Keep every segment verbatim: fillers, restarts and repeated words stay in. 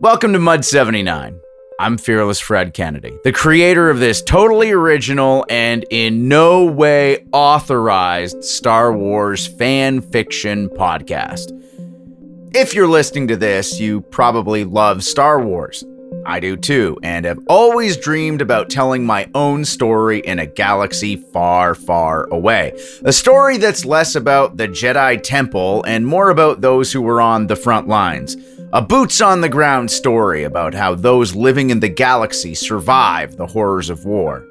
Welcome to M U D seventy-nine. I'm Fearless Fred Kennedy, the creator of this totally original and in no way authorized Star Wars fan fiction podcast. If you're listening to this, you probably love Star Wars. I do too, and have always dreamed about telling my own story in a galaxy far, far away. A story that's less about the Jedi Temple and more about those who were on the front lines. A boots-on-the-ground story about how those living in the galaxy survive the horrors of war.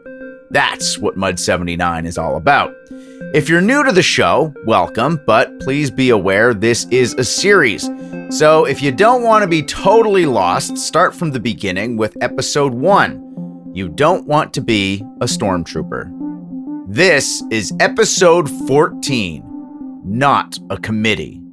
That's what M U D seventy-nine is all about. If you're new to the show, welcome, but please be aware this is a series. So if you don't want to be totally lost, start from the beginning with episode one. You don't want to be a stormtrooper. This is episode fourteen, Not a Committee.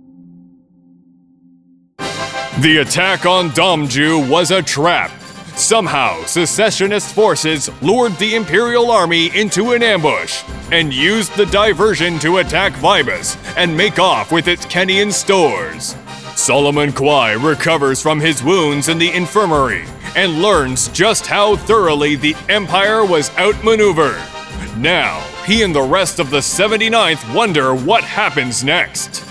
The attack on Domnju was a trap. Somehow, secessionist forces lured the Imperial Army into an ambush and used the diversion to attack Vybus and make off with its Kenyan stores. Solomon Kwai recovers from his wounds in the infirmary and learns just how thoroughly the Empire was outmaneuvered. Now, he and the rest of the seventy-ninth wonder what happens next.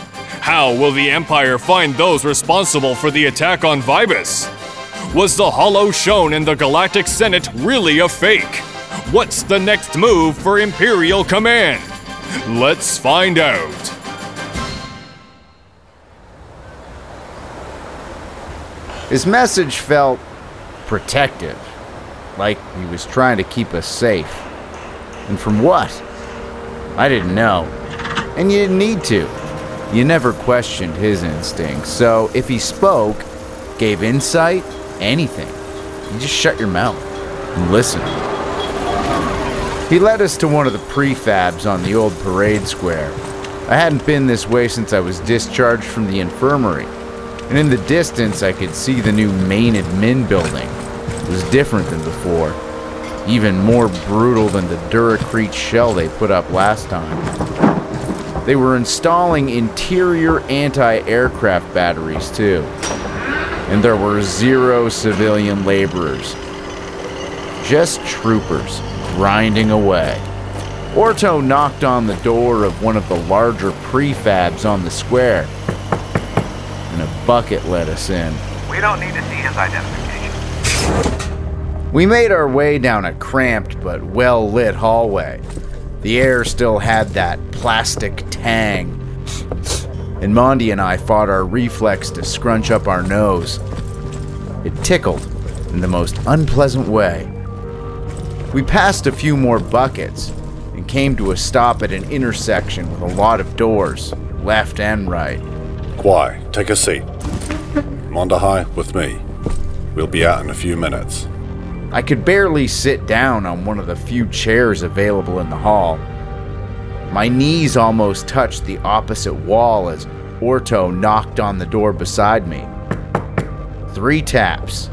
How will the Empire find those responsible for the attack on Vybus? Was the hollow shown in the Galactic Senate really a fake? What's the next move for Imperial Command? Let's find out. His message felt protective, like he was trying to keep us safe. And from what? I didn't know. And you didn't need to. You never questioned his instincts, so if he spoke, gave insight, anything, you just shut your mouth and listen. He led us to one of the prefabs on the old parade square. I hadn't been this way since I was discharged from the infirmary, and in the distance I could see the new main admin building. It was different than before, even more brutal than the Duracrete shell they put up last time. They were installing interior anti-aircraft batteries, too. And there were zero civilian laborers. Just troopers grinding away. Orto knocked on the door of one of the larger prefabs on the square. And a bucket let us in. We don't need to see his identification. We made our way down a cramped but well-lit hallway. The air still had that plastic tang, and Mondy and I fought our reflex to scrunch up our nose. It tickled in the most unpleasant way. We passed a few more buckets and came to a stop at an intersection with a lot of doors, left and right. Kwai, take a seat. Mondy, with me. We'll be out in a few minutes. I could barely sit down on one of the few chairs available in the hall. My knees almost touched the opposite wall as Orto knocked on the door beside me. Three taps.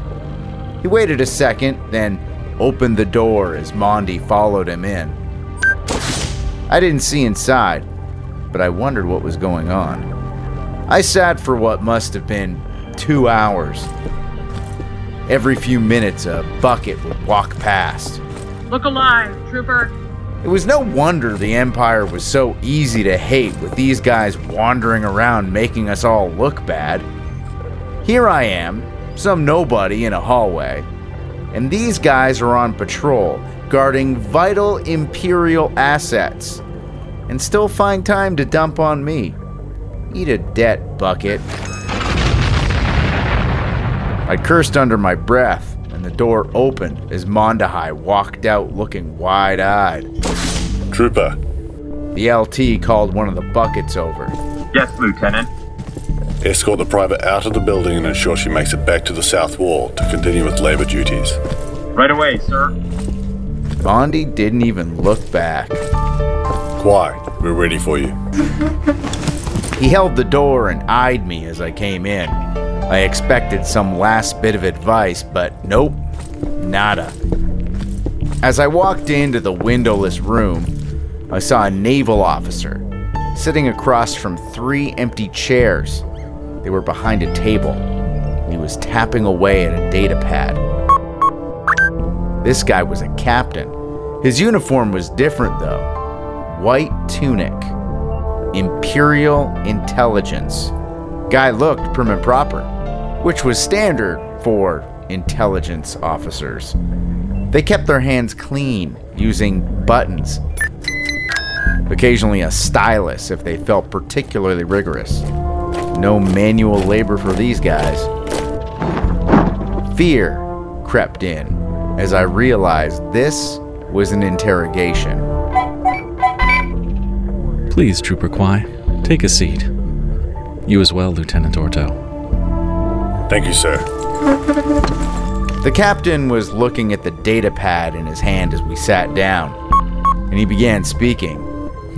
He waited a second, then opened the door as Mondy followed him in. I didn't see inside, but I wondered what was going on. I sat for what must have been two hours. Every few minutes, a bucket would walk past. Look alive, trooper. It was no wonder the Empire was so easy to hate with these guys wandering around making us all look bad. Here I am, some nobody in a hallway, and these guys are on patrol, guarding vital Imperial assets, and still find time to dump on me. Eat a debt, bucket. I cursed under my breath, and the door opened as Mondy walked out looking wide-eyed. Trooper. The L T called one of the buckets over. Yes, Lieutenant. Escort the private out of the building and ensure she makes it back to the south wall to continue with labor duties. Right away, sir. Mondy didn't even look back. Kwai, we're ready for you. He held the door and eyed me as I came in. I expected some last bit of advice, but nope, nada. As I walked into the windowless room, I saw a naval officer sitting across from three empty chairs. They were behind a table. and he was tapping away at a data pad. This guy was a captain. His uniform was different though. White tunic. Imperial intelligence. Guy looked prim and proper, which was standard for intelligence officers. They kept their hands clean using buttons, occasionally a stylus if they felt particularly rigorous. No manual labor for these guys. Fear crept in as I realized this was an interrogation. Please, Trooper Kwai, take a seat. You as well, Lieutenant Orto. Thank you, sir. The captain was looking at the data pad in his hand as we sat down, and he began speaking.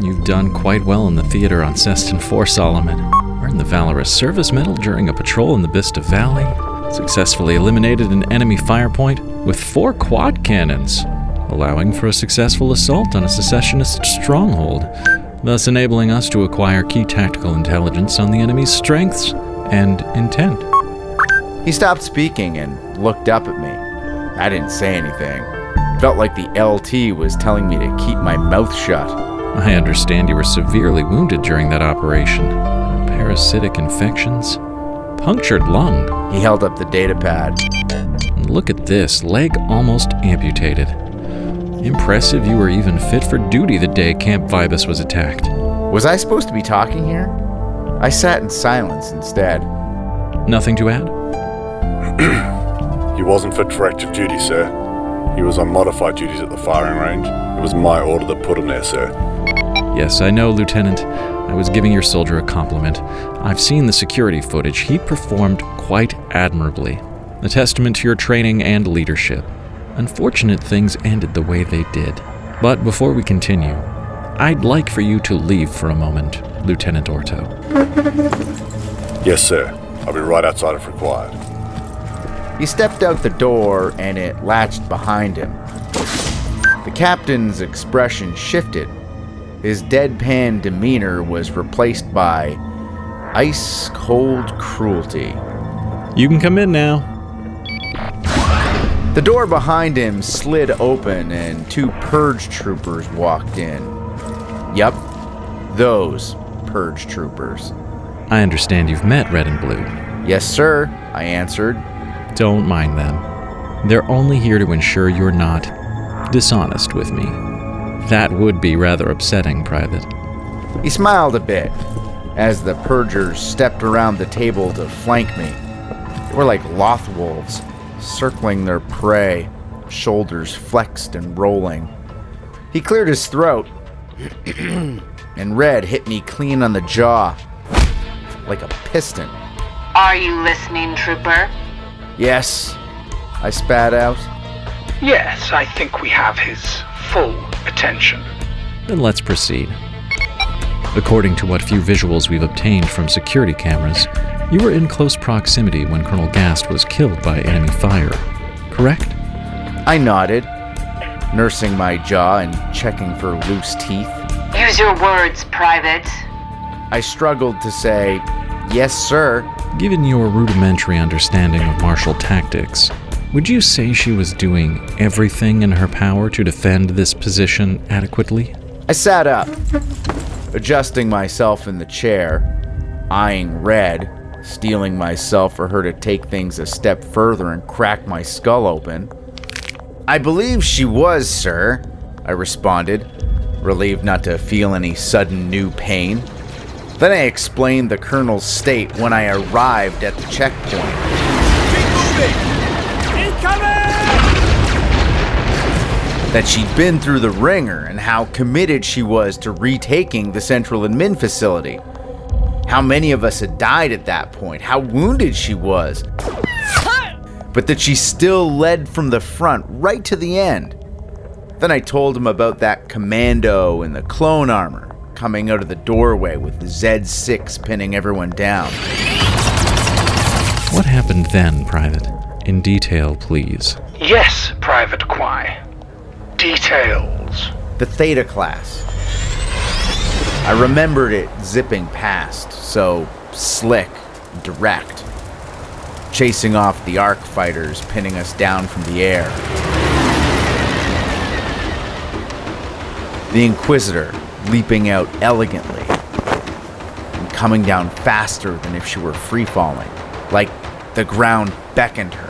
You've done quite well in the theater on Cestin four, Solomon. Earned the Valorous Service Medal during a patrol in the Bistav Valley. Successfully eliminated an enemy firepoint with four quad cannons, allowing for a successful assault on a secessionist stronghold, thus enabling us to acquire key tactical intelligence on the enemy's strengths and intent. He stopped speaking and looked up at me. I didn't say anything. It felt like the L T was telling me to keep my mouth shut. I understand you were severely wounded during that operation. Parasitic infections, punctured lung. He held up the data pad. Look at this, leg almost amputated. Impressive you were even fit for duty the day Camp Vibus was attacked. Was I supposed to be talking here? I sat in silence instead. Nothing to add? He wasn't fit for active duty, sir. He was on modified duties at the firing range. It was my order that put him there, sir. Yes, I know, Lieutenant. I was giving your soldier a compliment. I've seen the security footage. He performed quite admirably. A testament to your training and leadership. Unfortunate things ended the way they did. But before we continue, I'd like for you to leave for a moment, Lieutenant Orto. Yes, sir. I'll be right outside if required. He stepped out the door and it latched behind him. The captain's expression shifted. His deadpan demeanor was replaced by ice-cold cruelty. You can come in now. The door behind him slid open and two purge troopers walked in. Yep, those purge troopers. I understand you've met Red and Blue. Yes, sir, I answered. Don't mind them. They're only here to ensure you're not dishonest with me. That would be rather upsetting, Private. He smiled a bit as the purgers stepped around the table to flank me. They were like loth wolves, circling their prey, shoulders flexed and rolling. He cleared his throat, and Red hit me clean on the jaw, like a piston. Are you listening, Trooper? Yes, I spat out. Yes, I think we have his full attention. Then let's proceed. According to what few visuals we've obtained from security cameras, you were in close proximity when Colonel Gast was killed by enemy fire, correct? I nodded, nursing my jaw and checking for loose teeth. Use your words, Private. I struggled to say, yes, sir. Given your rudimentary understanding of martial tactics, would you say she was doing everything in her power to defend this position adequately? I sat up, adjusting myself in the chair, eyeing Red, steeling myself for her to take things a step further and crack my skull open. I believe she was, sir, I responded, relieved not to feel any sudden new pain. Then I explained the colonel's state when I arrived at the checkpoint. That she'd been through the ringer and how committed she was to retaking the central admin facility. How many of us had died at that point, how wounded she was, but that she still led from the front right to the end. Then I told him about that commando in the clone armor coming out of the doorway with the Z six pinning everyone down. What happened then, Private? In detail, please. Yes, Private Kwai. Details. The Theta class. I remembered it zipping past, so slick, direct. chasing off the A R C fighters, pinning us down from the air. The Inquisitor leaping out elegantly and coming down faster than if she were free-falling, like the ground beckoned her,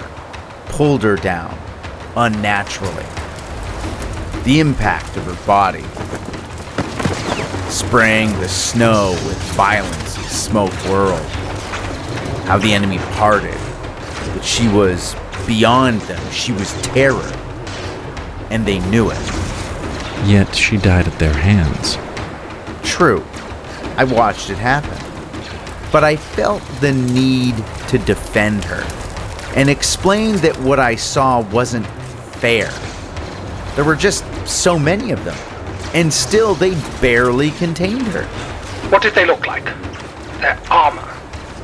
pulled her down unnaturally. The impact of her body spraying the snow with violence as smoke whirled. How the enemy parted, but she was beyond them. She was terror, and they knew it. Yet she died at their hands. True. I watched it happen. But I felt the need to defend her and explain that what I saw wasn't fair. There were just so many of them, and still they barely contained her. What did they look like? Their armor.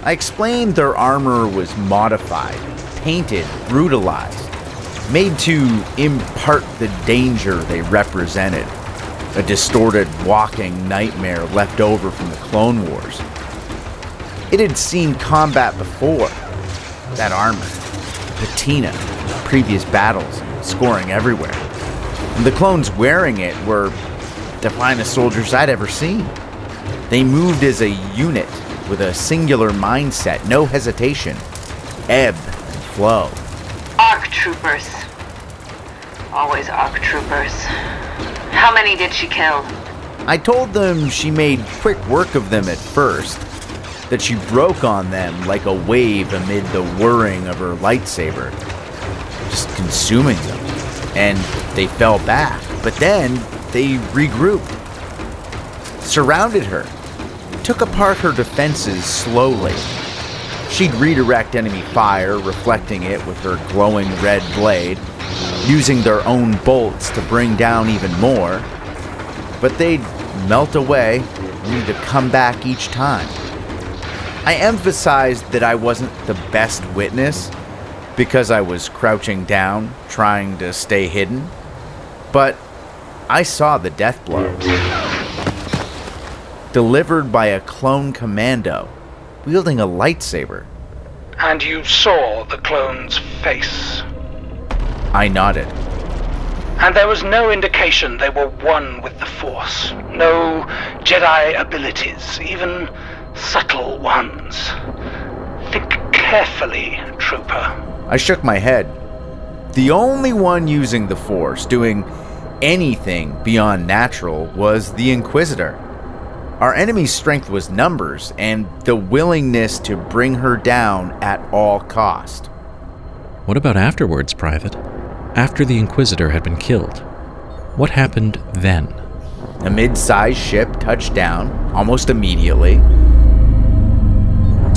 I explained their armor was modified, painted, brutalized, made to impart the danger they represented. A distorted walking nightmare left over from the Clone Wars. It had seen combat before. That armor, patina, previous battles, scoring everywhere. And the clones wearing it were the finest soldiers I'd ever seen. They moved as a unit with a singular mindset, no hesitation, ebb and flow. A R C Troopers. Always A R C Troopers. How many did she kill? I told them she made quick work of them at first, that she broke on them like a wave amid the whirring of her lightsaber, just consuming them, and they fell back. But then they regrouped, surrounded her, took apart her defenses slowly. She'd redirect enemy fire, reflecting it with her glowing red blade, using their own bolts to bring down even more. But they'd melt away, need to come back each time. I emphasized that I wasn't the best witness because I was crouching down, trying to stay hidden. But I saw the death blow. Delivered by a clone commando, wielding a lightsaber. And you saw the clone's face? I nodded. And there was no indication they were one with the Force. No Jedi abilities, even subtle ones. Think carefully, Trooper. I shook my head. The only one using the Force, doing anything beyond natural, was the Inquisitor. Our enemy's strength was numbers and the willingness to bring her down at all cost. What about afterwards, Private? After the Inquisitor had been killed, what happened then? A mid-sized ship touched down almost immediately.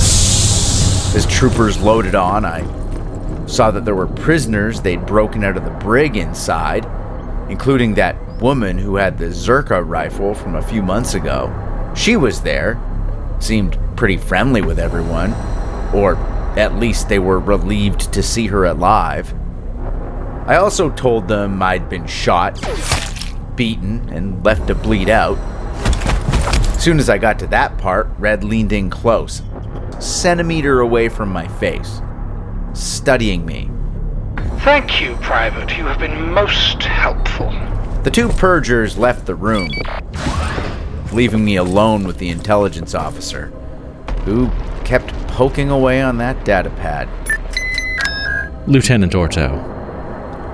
As troopers loaded on, I saw that there were prisoners they'd broken out of the brig inside, including that woman who had the Zerka rifle from a few months ago. She was there, seemed pretty friendly with everyone, or at least they were relieved to see her alive. I also told them I'd been shot, beaten, and left to bleed out. As soon as I got to that part, Red leaned in close, a centimeter away from my face, studying me. Thank you, Private. You have been most helpful. The two purgers left the room, leaving me alone with the intelligence officer, who kept poking away on that datapad. Lieutenant Orto.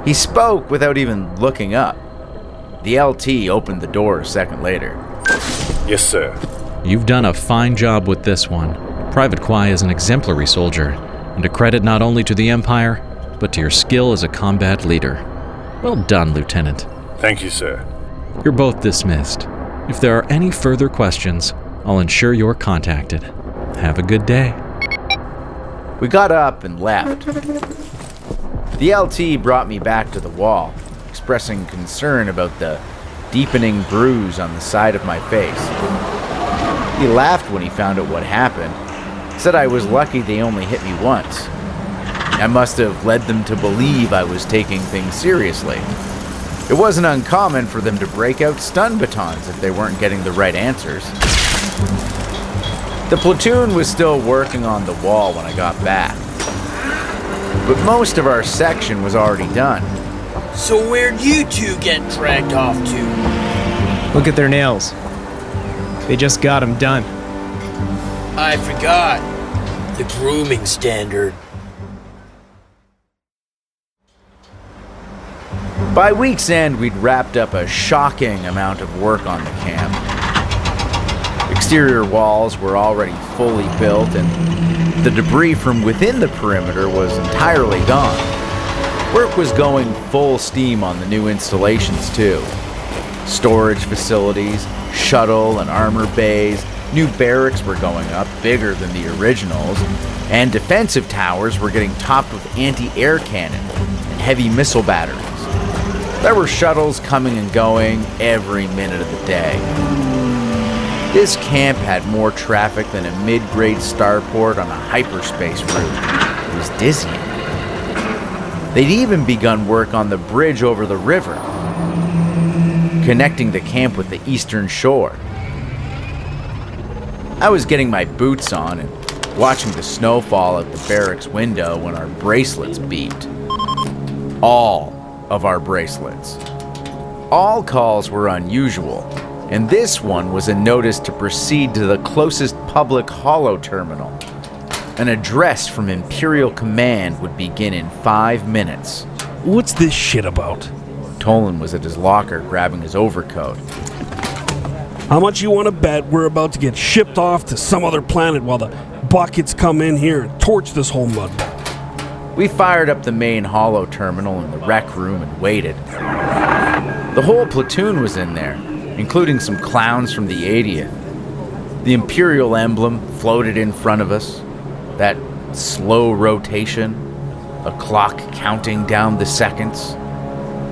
He spoke without even looking up. The L T opened the door a second later. Yes, sir. You've done a fine job with this one. Private Kwai is an exemplary soldier, and a credit not only to the Empire, but to your skill as a combat leader. Well done, Lieutenant. Thank you, sir. You're both dismissed. If there are any further questions, I'll ensure you're contacted. Have a good day. We got up and left. The L T brought me back to the wall, expressing concern about the deepening bruise on the side of my face. He laughed when he found out what happened, said I was lucky they only hit me once. I must have led them to believe I was taking things seriously. It wasn't uncommon for them to break out stun batons if they weren't getting the right answers. The platoon was still working on the wall when I got back. but most of our section was already done. So where'd you two get dragged off to? Look at their nails. They just got them done. I forgot. The grooming standard. By week's end, we'd wrapped up a shocking amount of work on the camp. Exterior walls were already fully built, and the debris from within the perimeter was entirely gone. Work was going full steam on the new installations, too. Storage facilities, shuttle and armor bays, new barracks were going up, bigger than the originals, and defensive towers were getting topped with anti-air cannon and heavy missile batteries. There were shuttles coming and going every minute of the day. This camp had more traffic than a mid-grade starport on a hyperspace route. It was dizzying. They'd even begun work on the bridge over the river, connecting the camp with the eastern shore. I was getting my boots on and watching the snowfall at the barracks window when our bracelets beeped. All of our bracelets. All calls were unusual, and this one was a notice to proceed to the closest public holo terminal. An address from Imperial Command would begin in five minutes. What's this shit about? Tolan was at his locker grabbing his overcoat. How much you want to bet we're about to get shipped off to some other planet while the buckets come in here and torch this whole mud bowl? We fired up the main holo terminal in the rec room and waited. The whole platoon was in there, including some clowns from the eightieth. The Imperial emblem floated in front of us. That slow rotation, a clock counting down the seconds.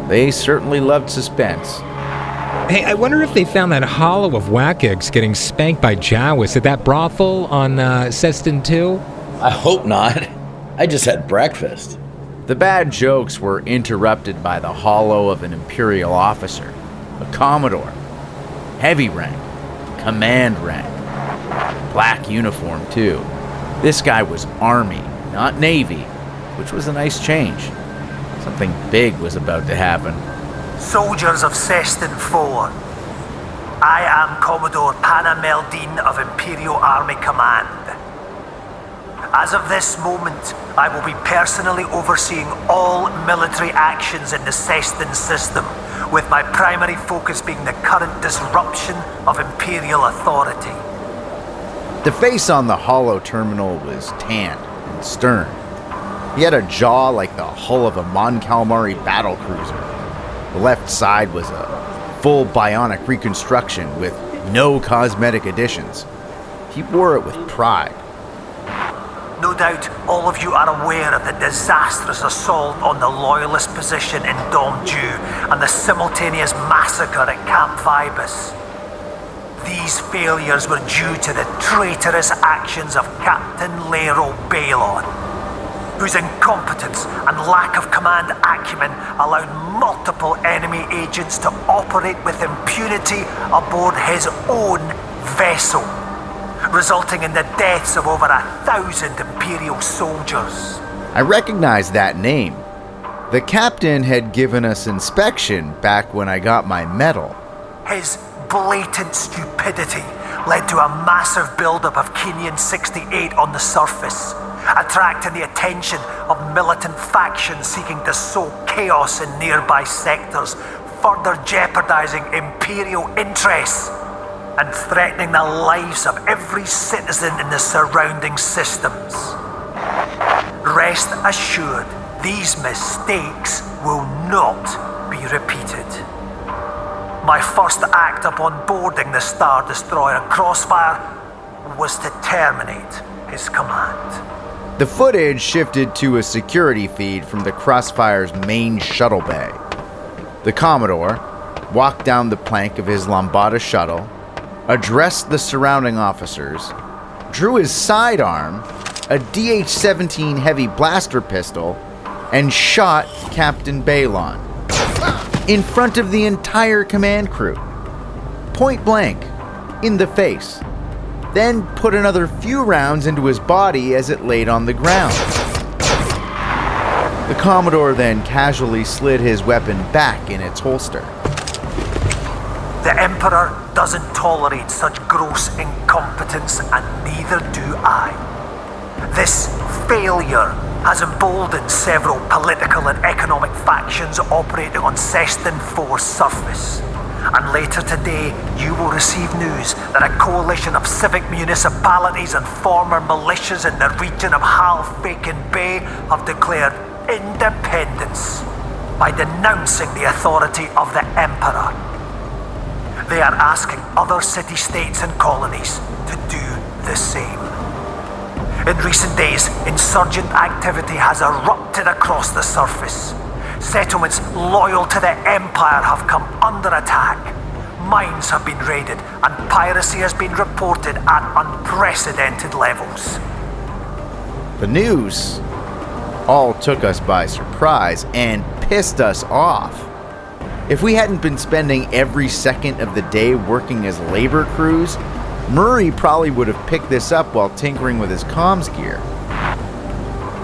They certainly loved suspense. Hey, I wonder if they found that hollow of whack eggs getting spanked by Jawas at that brothel on uh, Cestin two? I hope not. I just had breakfast. The bad jokes were interrupted by the hollow of an Imperial officer, a Commodore, heavy rank, command rank, black uniform too. This guy was Army, not Navy, which was a nice change. Something big was about to happen. Soldiers of Cestin four, I am Commodore Panna Meldeen of Imperial Army Command. As of this moment, I will be personally overseeing all military actions in the Cestin system, with my primary focus being the current disruption of Imperial authority. The face on the holo terminal was tanned and stern. He had a jaw like the hull of a Mon Calamari battle cruiser. The left side was a full bionic reconstruction with no cosmetic additions. He wore it with pride. No doubt all of you are aware of the disastrous assault on the loyalist position in Domnju and the simultaneous massacre at Camp Vibus. These failures were due to the traitorous actions of Captain Laro Balon, whose incompetence and lack of command acumen allowed multiple enemy agents to operate with impunity aboard his own vessel, resulting in the deaths of over a thousand Imperial soldiers. I recognized that name. The captain had given us inspection back when I got my medal. His blatant stupidity led to a massive buildup of Kenyan sixty-eight on the surface, attracting the attention of militant factions seeking to sow chaos in nearby sectors, further jeopardizing Imperial interests and threatening the lives of every citizen in the surrounding systems. Rest assured, these mistakes will not be repeated. My first act upon boarding the Star Destroyer Crossfire was to terminate his command. The footage shifted to a security feed from the Crossfire's main shuttle bay. The Commodore walked down the plank of his Lombada shuttle, addressed the surrounding officers, drew his sidearm, a D H seventeen heavy blaster pistol, and shot Captain Balon in front of the entire command crew, point blank, in the face. Then put another few rounds into his body as it laid on the ground. The Commodore then casually slid his weapon back in its holster. The Emperor doesn't tolerate such gross incompetence, and neither do I. This failure has emboldened several political and economic factions operating on Cestin four's surface. And later today, you will receive news that a coalition of civic municipalities and former militias in the region of Halfaken Bay have declared independence by denouncing the authority of the Emperor. They are asking other city-states and colonies to do the same. In recent days, insurgent activity has erupted across the surface. Settlements loyal to the Empire have come under attack. Mines have been raided, and piracy has been reported at unprecedented levels. The news all took us by surprise and pissed us off. If we hadn't been spending every second of the day working as labor crews, Murray probably would have picked this up while tinkering with his comms gear.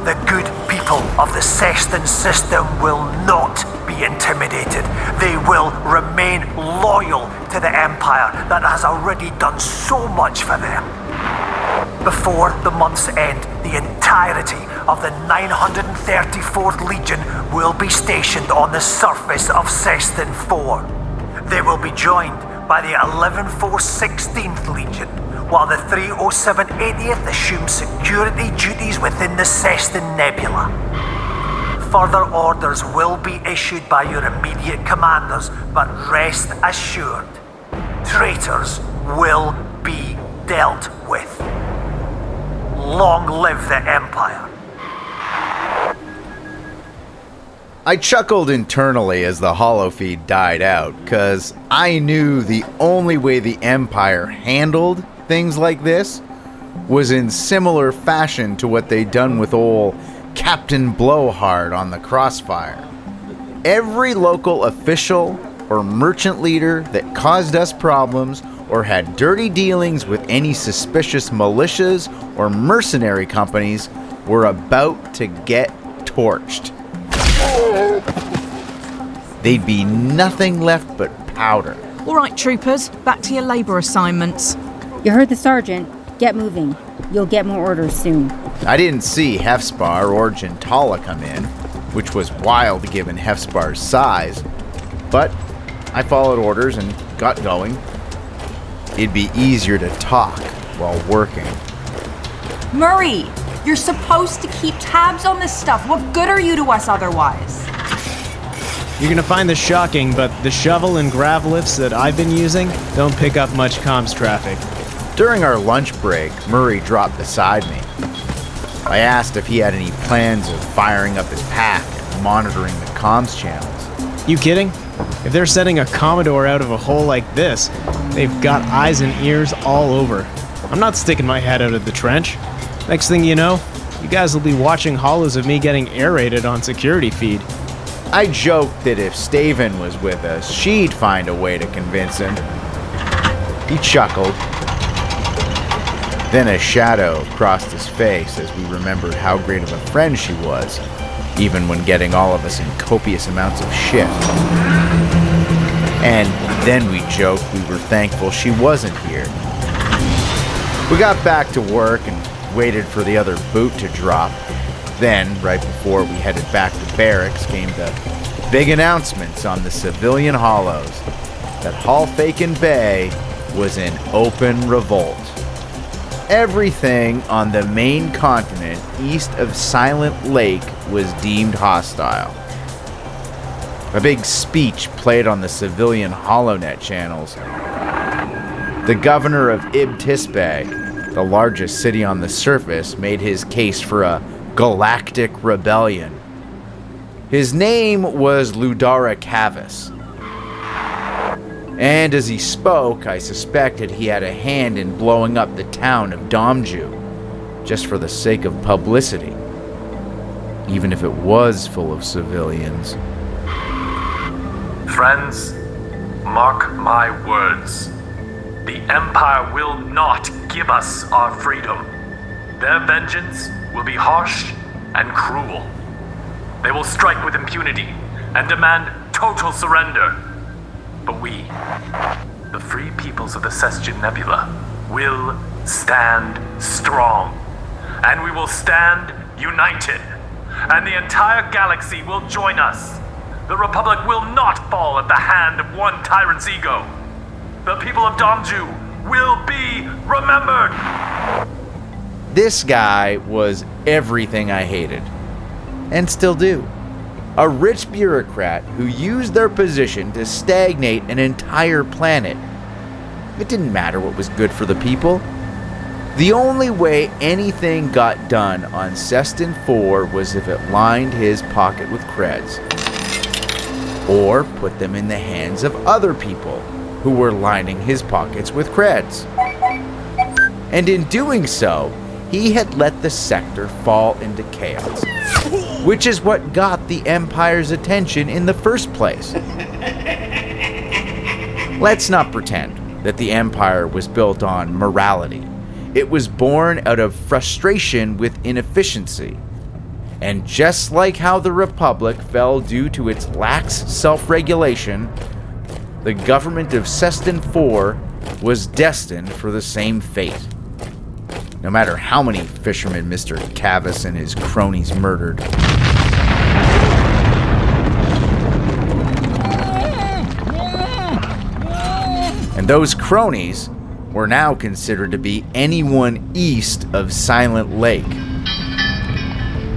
The good people of the Cestin system will not be intimidated. They will remain loyal to the Empire that has already done so much for them. Before the month's end, the entirety of the nine hundred thirty-fourth Legion will be stationed on the surface of Cestin four. They will be joined by the eleven four sixteenth Legion, while the three oh seven eightieth assumes security duties within the Cestin Nebula. Further orders will be issued by your immediate commanders, but rest assured, traitors will be dealt with. Long live the Empire. I chuckled internally as the holofeed died out, because I knew the only way the Empire handled things like this was in similar fashion to what they'd done with old Captain Blowhard on the Crossfire. Every local official or merchant leader that caused us problems or had dirty dealings with any suspicious militias or mercenary companies were about to get torched. They'd be nothing left but powder. All right, troopers, back to your labor assignments. You heard the sergeant. Get moving. You'll get more orders soon. I didn't see Hefspar or Gentala come in, which was wild given Hefspar's size, but I followed orders and got going. It'd be easier to talk while working. Murray, you're supposed to keep tabs on this stuff. What good are you to us otherwise? You're gonna find this shocking, but the shovel and grav lifts that I've been using don't pick up much comms traffic. During our lunch break, Murray dropped beside me. I asked if he had any plans of firing up his pack and monitoring the comms channels. You kidding? If they're sending a Commodore out of a hole like this, they've got eyes and ears all over. I'm not sticking my head out of the trench. Next thing you know, you guys will be watching hollows of me getting aerated on security feed. I joked that if Staven was with us, she'd find a way to convince him. He chuckled. Then a shadow crossed his face as we remembered how great of a friend she was, even when getting all of us in copious amounts of shit. And then we joked we were thankful she wasn't here. We got back to work and waited for the other boot to drop. Then, right before we headed back to barracks, came the big announcements on the civilian hollows that Halfaken Bay was in open revolt. Everything on the main continent east of Silent Lake was deemed hostile. A big speech played on the civilian HoloNet channels. The governor of Ibtisbay, the largest city on the surface, made his case for a galactic rebellion. His name was Ludara Kavis. And as he spoke, I suspected he had a hand in blowing up the town of Domnju, just for the sake of publicity, even if it was full of civilians. Friends, mark my words. The Empire will not give us our freedom. Their vengeance will be harsh and cruel. They will strike with impunity and demand total surrender. But we, the free peoples of the Cestin Nebula, will stand strong. And we will stand united. And the entire galaxy will join us. The Republic will not fall at the hand of one tyrant's ego. The people of Domnju will be remembered. This guy was everything I hated, and still do. A rich bureaucrat who used their position to stagnate an entire planet. It didn't matter what was good for the people. The only way anything got done on Cestin four was if it lined his pocket with creds, or put them in the hands of other people who were lining his pockets with creds. And in doing so, he had let the sector fall into chaos, which is what got the Empire's attention in the first place. Let's not pretend that the Empire was built on morality. It was born out of frustration with inefficiency. And just like how the Republic fell due to its lax self-regulation, the government of Cestin four was destined for the same fate. No matter how many fishermen Mister Cavis and his cronies murdered. And those cronies were now considered to be anyone east of Silent Lake.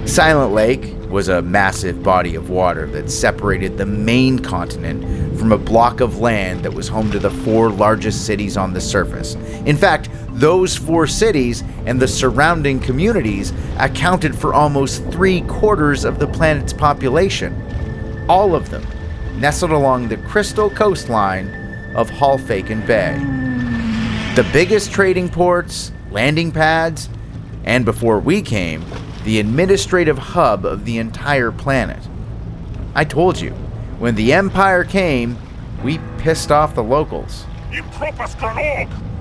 Silent Lake was a massive body of water that separated the main continent from a block of land that was home to the four largest cities on the surface. In fact, those four cities and the surrounding communities accounted for almost three quarters of the planet's population. All of them nestled along the crystal coastline of Halfaken Bay. The biggest trading ports, landing pads, and before we came, the administrative hub of the entire planet. I told you, when the Empire came, we pissed off the locals.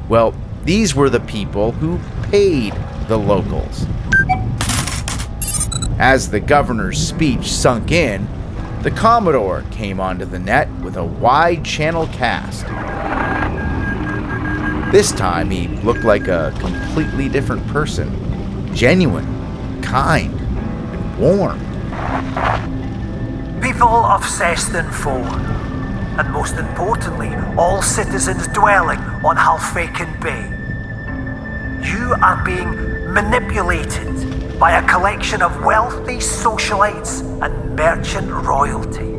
Well, these were the people who paid the locals. As the governor's speech sunk in, the Commodore came onto the net with a wide channel cast. This time he looked like a completely different person. Genuine. Kind and warm. People of Cestin four, and most importantly, all citizens dwelling on Halfaken Bay. You are being manipulated by a collection of wealthy socialites and merchant royalty.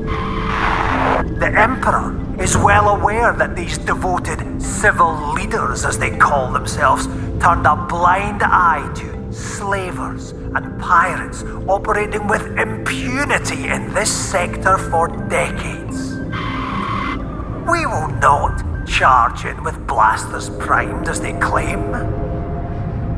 The Emperor is well aware that these devoted civil leaders, as they call themselves, turned a blind eye to slavers and pirates operating with impunity in this sector for decades. We will not charge in with blasters primed as they claim.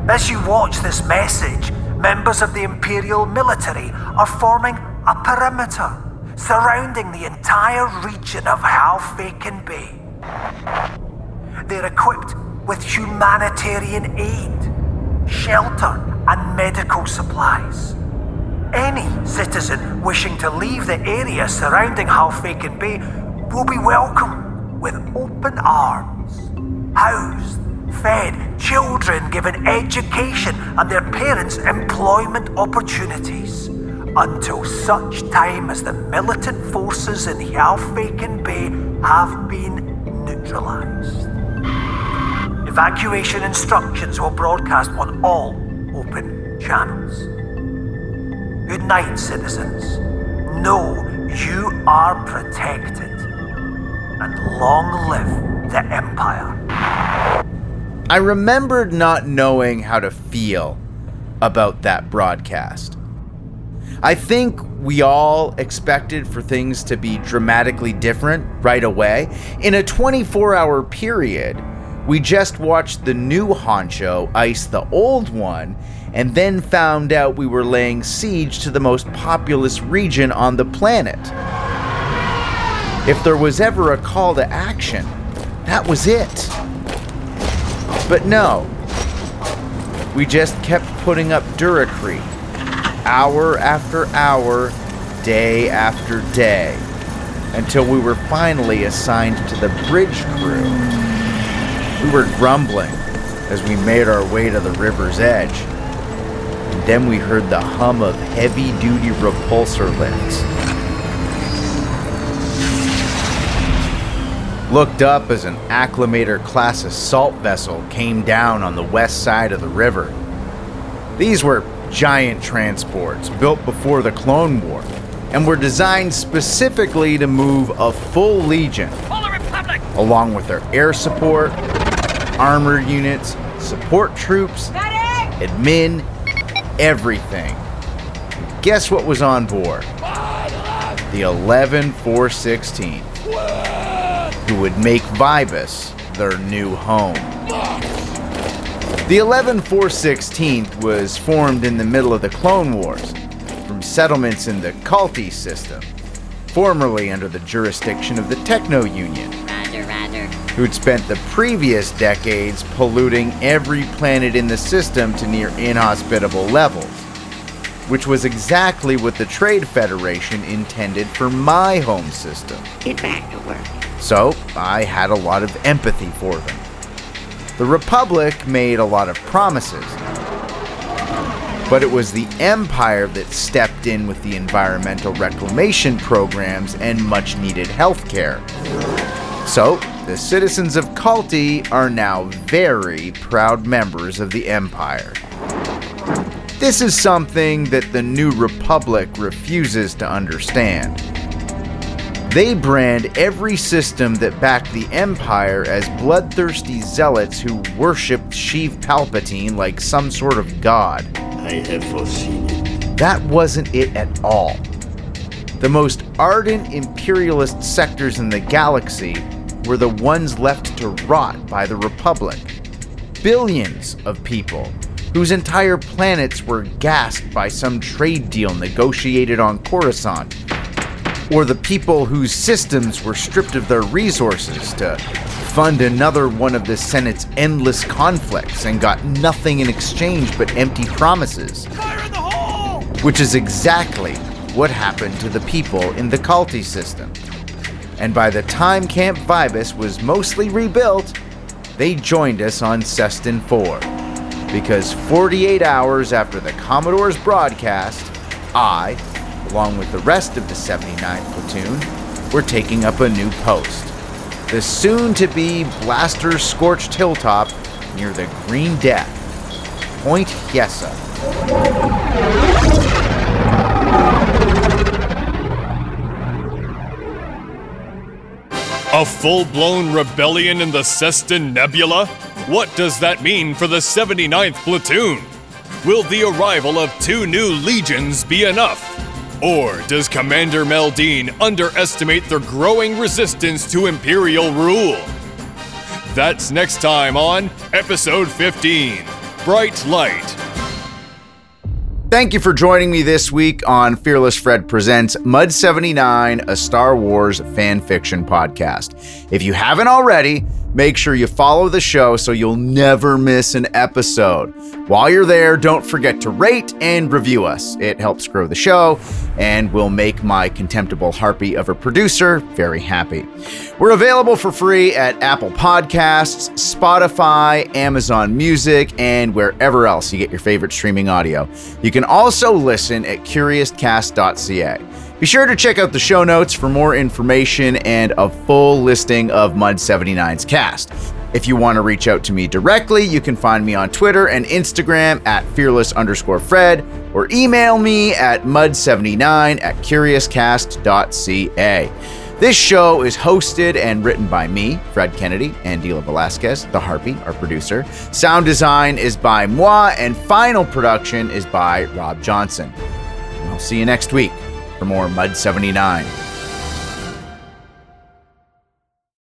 As you watch this message, members of the Imperial military are forming a perimeter surrounding the entire region of Halfaken Bay. They're equipped with humanitarian aid, shelter and medical supplies. Any citizen wishing to leave the area surrounding Halfaken Bay will be welcomed with open arms, housed, fed, children given education and their parents employment opportunities, until such time as the militant forces in Halfaken Bay have been neutralized. Evacuation instructions will broadcast on all open channels. Good night, citizens. Know you are protected. And long live the Empire. I remembered not knowing how to feel about that broadcast. I think we all expected for things to be dramatically different right away. In a twenty-four hour period, we just watched the new honcho ice the old one, and then found out we were laying siege to the most populous region on the planet. If there was ever a call to action, that was it. But no, we just kept putting up Duracree, hour after hour, day after day, until we were finally assigned to the bridge crew. We were grumbling as we made our way to the river's edge, and then we heard the hum of heavy-duty repulsor lifts. Looked up as an Acclimator-class assault vessel came down on the west side of the river. These were giant transports built before the Clone War, and were designed specifically to move a full legion, along with their air support, armor units, support troops, admin, everything. And guess what was on board? The eleven four sixteenth, who would make Vybus their new home. The eleven four sixteenth was formed in the middle of the Clone Wars, from settlements in the Kalti system, formerly under the jurisdiction of the Techno Union, Roger, Roger. who'd spent the previous decades polluting every planet in the system to near inhospitable levels, which was exactly what the Trade Federation intended for my home system. Get back to work. So I had a lot of empathy for them. The Republic made a lot of promises, but it was the Empire that stepped in with the environmental reclamation programs and much-needed healthcare. So, the citizens of Kalti are now very proud members of the Empire. This is something that the New Republic refuses to understand. They brand every system that backed the Empire as bloodthirsty zealots who worshipped Sheev Palpatine like some sort of god. I have foreseen it. That wasn't it at all. The most ardent imperialist sectors in the galaxy were the ones left to rot by the Republic. Billions of people, whose entire planets were gassed by some trade deal negotiated on Coruscant, or the people whose systems were stripped of their resources to fund another one of the Senate's endless conflicts and got nothing in exchange but empty promises. Fire in the hole! Which is exactly what happened to the people in the Kalti system. And by the time Camp Vibus was mostly rebuilt, they joined us on Cestin four, because forty-eight hours after the Commodore's broadcast, I, along with the rest of the seventy-ninth platoon, were taking up a new post. The soon-to-be blaster-scorched hilltop near the Green Death, Point Yesa. A full-blown rebellion in the Cestin Nebula? What does that mean for the seventy-ninth platoon? Will the arrival of two new legions be enough? Or does Commander Meldeen underestimate their growing resistance to Imperial rule? That's next time on Episode fifteen, Bright Light. Thank you for joining me this week on Fearless Fred Presents M U D seventy-nine, a Star Wars fan fiction podcast. If you haven't already, make sure you follow the show so you'll never miss an episode. While you're there, don't forget to rate and review us. It helps grow the show and will make my contemptible harpy of a producer very happy. We're available for free at Apple Podcasts, Spotify, Amazon Music, and wherever else you get your favorite streaming audio. You can also listen at curious cast dot c a. Be sure to check out the show notes for more information and a full listing of M U D seventy-nine's cast. If you want to reach out to me directly, you can find me on Twitter and Instagram at fearless underscore Fred, or email me at mud seventy-nine at curious cast dot c a. This show is hosted and written by me, Fred Kennedy, and Dila Velasquez, the Harpy, our producer. Sound design is by moi, and final production is by Rob Johnson. I'll see you next week for more M U D seventy-nine.